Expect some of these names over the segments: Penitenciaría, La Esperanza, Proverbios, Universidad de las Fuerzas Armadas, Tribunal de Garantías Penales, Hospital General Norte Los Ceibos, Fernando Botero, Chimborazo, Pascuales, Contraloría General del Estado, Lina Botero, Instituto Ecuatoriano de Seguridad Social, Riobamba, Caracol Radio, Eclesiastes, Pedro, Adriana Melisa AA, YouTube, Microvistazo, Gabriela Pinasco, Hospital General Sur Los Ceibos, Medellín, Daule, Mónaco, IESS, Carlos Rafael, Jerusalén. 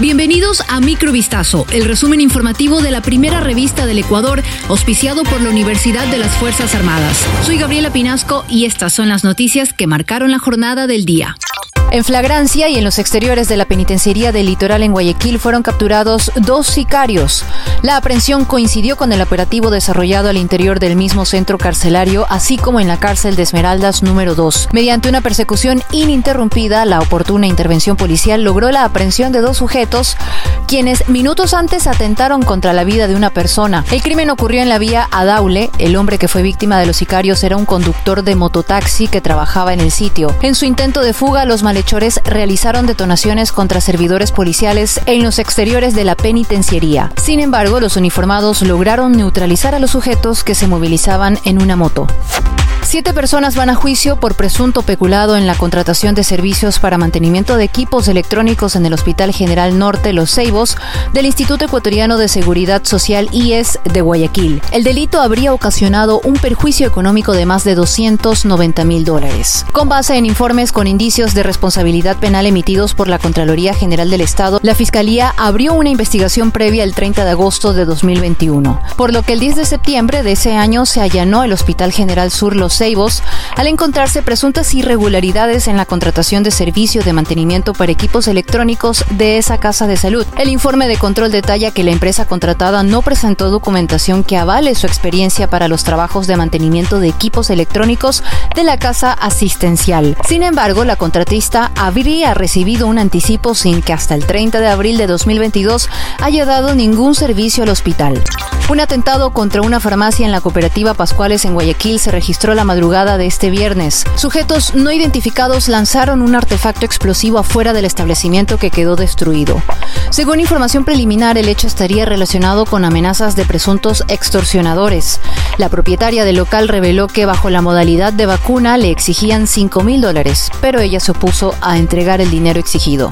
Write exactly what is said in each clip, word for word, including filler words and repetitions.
Bienvenidos a Microvistazo, el resumen informativo de la primera revista del Ecuador, auspiciado por la Universidad de las Fuerzas Armadas. Soy Gabriela Pinasco y estas son las noticias que marcaron la jornada del día. En flagrancia y en los exteriores de la Penitenciaría del Litoral en Guayaquil fueron capturados dos sicarios. La aprehensión coincidió con el operativo desarrollado al interior del mismo centro carcelario, así como en la cárcel de Esmeraldas número dos. Mediante una persecución ininterrumpida, la oportuna intervención policial logró la aprehensión de dos sujetos, quienes minutos antes atentaron contra la vida de una persona. El crimen ocurrió en la vía a Daule. El hombre que fue víctima de los sicarios era un conductor de mototaxi que trabajaba en el sitio. En su intento de fuga, los malhechores realizaron detonaciones contra servidores policiales en los exteriores de la Penitenciaría. Sin embargo, los uniformados lograron neutralizar a los sujetos que se movilizaban en una moto. Siete personas van a juicio por presunto peculado en la contratación de servicios para mantenimiento de equipos electrónicos en el Hospital General Norte Los Ceibos del Instituto Ecuatoriano de Seguridad Social I E S de Guayaquil. El delito habría ocasionado un perjuicio económico de más de doscientos noventa mil dólares. Con base en informes con indicios de responsabilidad penal emitidos por la Contraloría General del Estado, la Fiscalía abrió una investigación previa el treinta de agosto de dos mil veintiuno, por lo que el diez de septiembre de ese año se allanó el Hospital General Sur Los Ceibos al encontrarse presuntas irregularidades en la contratación de servicio de mantenimiento para equipos electrónicos de esa casa de salud. El informe de control detalla que la empresa contratada no presentó documentación que avale su experiencia para los trabajos de mantenimiento de equipos electrónicos de la casa asistencial. Sin embargo, la contratista habría recibido un anticipo sin que hasta el treinta de abril de dos mil veintidós haya dado ningún servicio al hospital. Un atentado contra una farmacia en la cooperativa Pascuales en Guayaquil se registró la madrugada de este viernes. Sujetos no identificados lanzaron un artefacto explosivo afuera del establecimiento que quedó destruido. Según información preliminar, el hecho estaría relacionado con amenazas de presuntos extorsionadores. La propietaria del local reveló que bajo la modalidad de vacuna le exigían cinco mil dólares, pero ella se opuso a entregar el dinero exigido.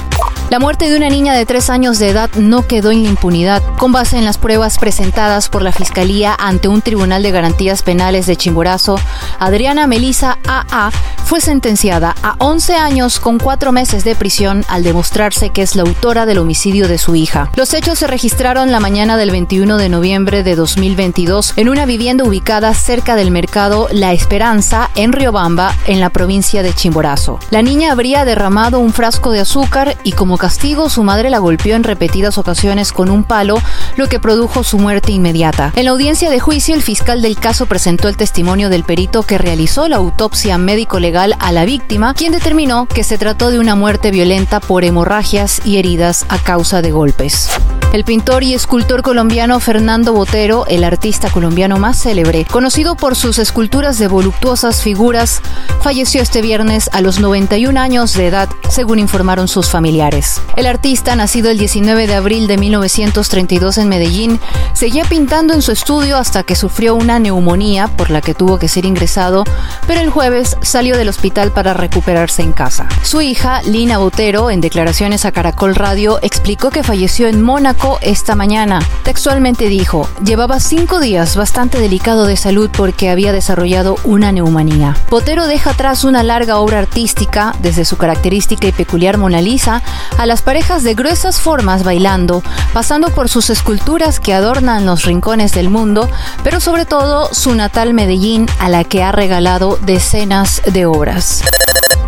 La muerte de una niña de tres años de edad no quedó en la impunidad. Con base en las pruebas presentadas por la Fiscalía ante un Tribunal de Garantías Penales de Chimborazo, Adriana Melisa A A fue sentenciada a once años con cuatro meses de prisión al demostrarse que es la autora del homicidio de su hija. Los hechos se registraron la mañana del veintiuno de noviembre de dos mil veintidós en una vivienda ubicada cerca del mercado La Esperanza, en Riobamba, en la provincia de Chimborazo. La niña habría derramado un frasco de azúcar y, como castigo, su madre la golpeó en repetidas ocasiones con un palo, lo que produjo su muerte inmediata. En la audiencia de juicio, el fiscal del caso presentó el testimonio del perito que realizó la autopsia médico-legal a la víctima, quien determinó que se trató de una muerte violenta por hemorragias y heridas a causa de golpes. El pintor y escultor colombiano Fernando Botero, el artista colombiano más célebre, conocido por sus esculturas de voluptuosas figuras, falleció este viernes a los noventa y un años de edad, según informaron sus familiares. El artista, nacido el diecinueve de abril de mil novecientos treinta y dos en Medellín, seguía pintando en su estudio hasta que sufrió una neumonía por la que tuvo que ser ingresado, pero el jueves salió del hospital para recuperarse en casa. Su hija, Lina Botero, en declaraciones a Caracol Radio, explicó que falleció en Mónaco esta mañana. Textualmente dijo: llevaba cinco días bastante delicado de salud porque había desarrollado una neumonía. Botero deja atrás una larga obra artística, desde su característica y peculiar Mona Lisa a las parejas de gruesas formas bailando, pasando por sus esculturas que adornan los rincones del mundo, pero sobre todo su natal Medellín, a la que ha regalado decenas de obras.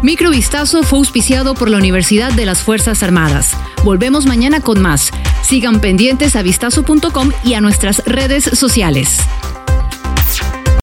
Microvistazo fue auspiciado por la Universidad de las Fuerzas Armadas. Volvemos mañana con más. Sigan pendientes a vistazo punto com y a nuestras redes sociales.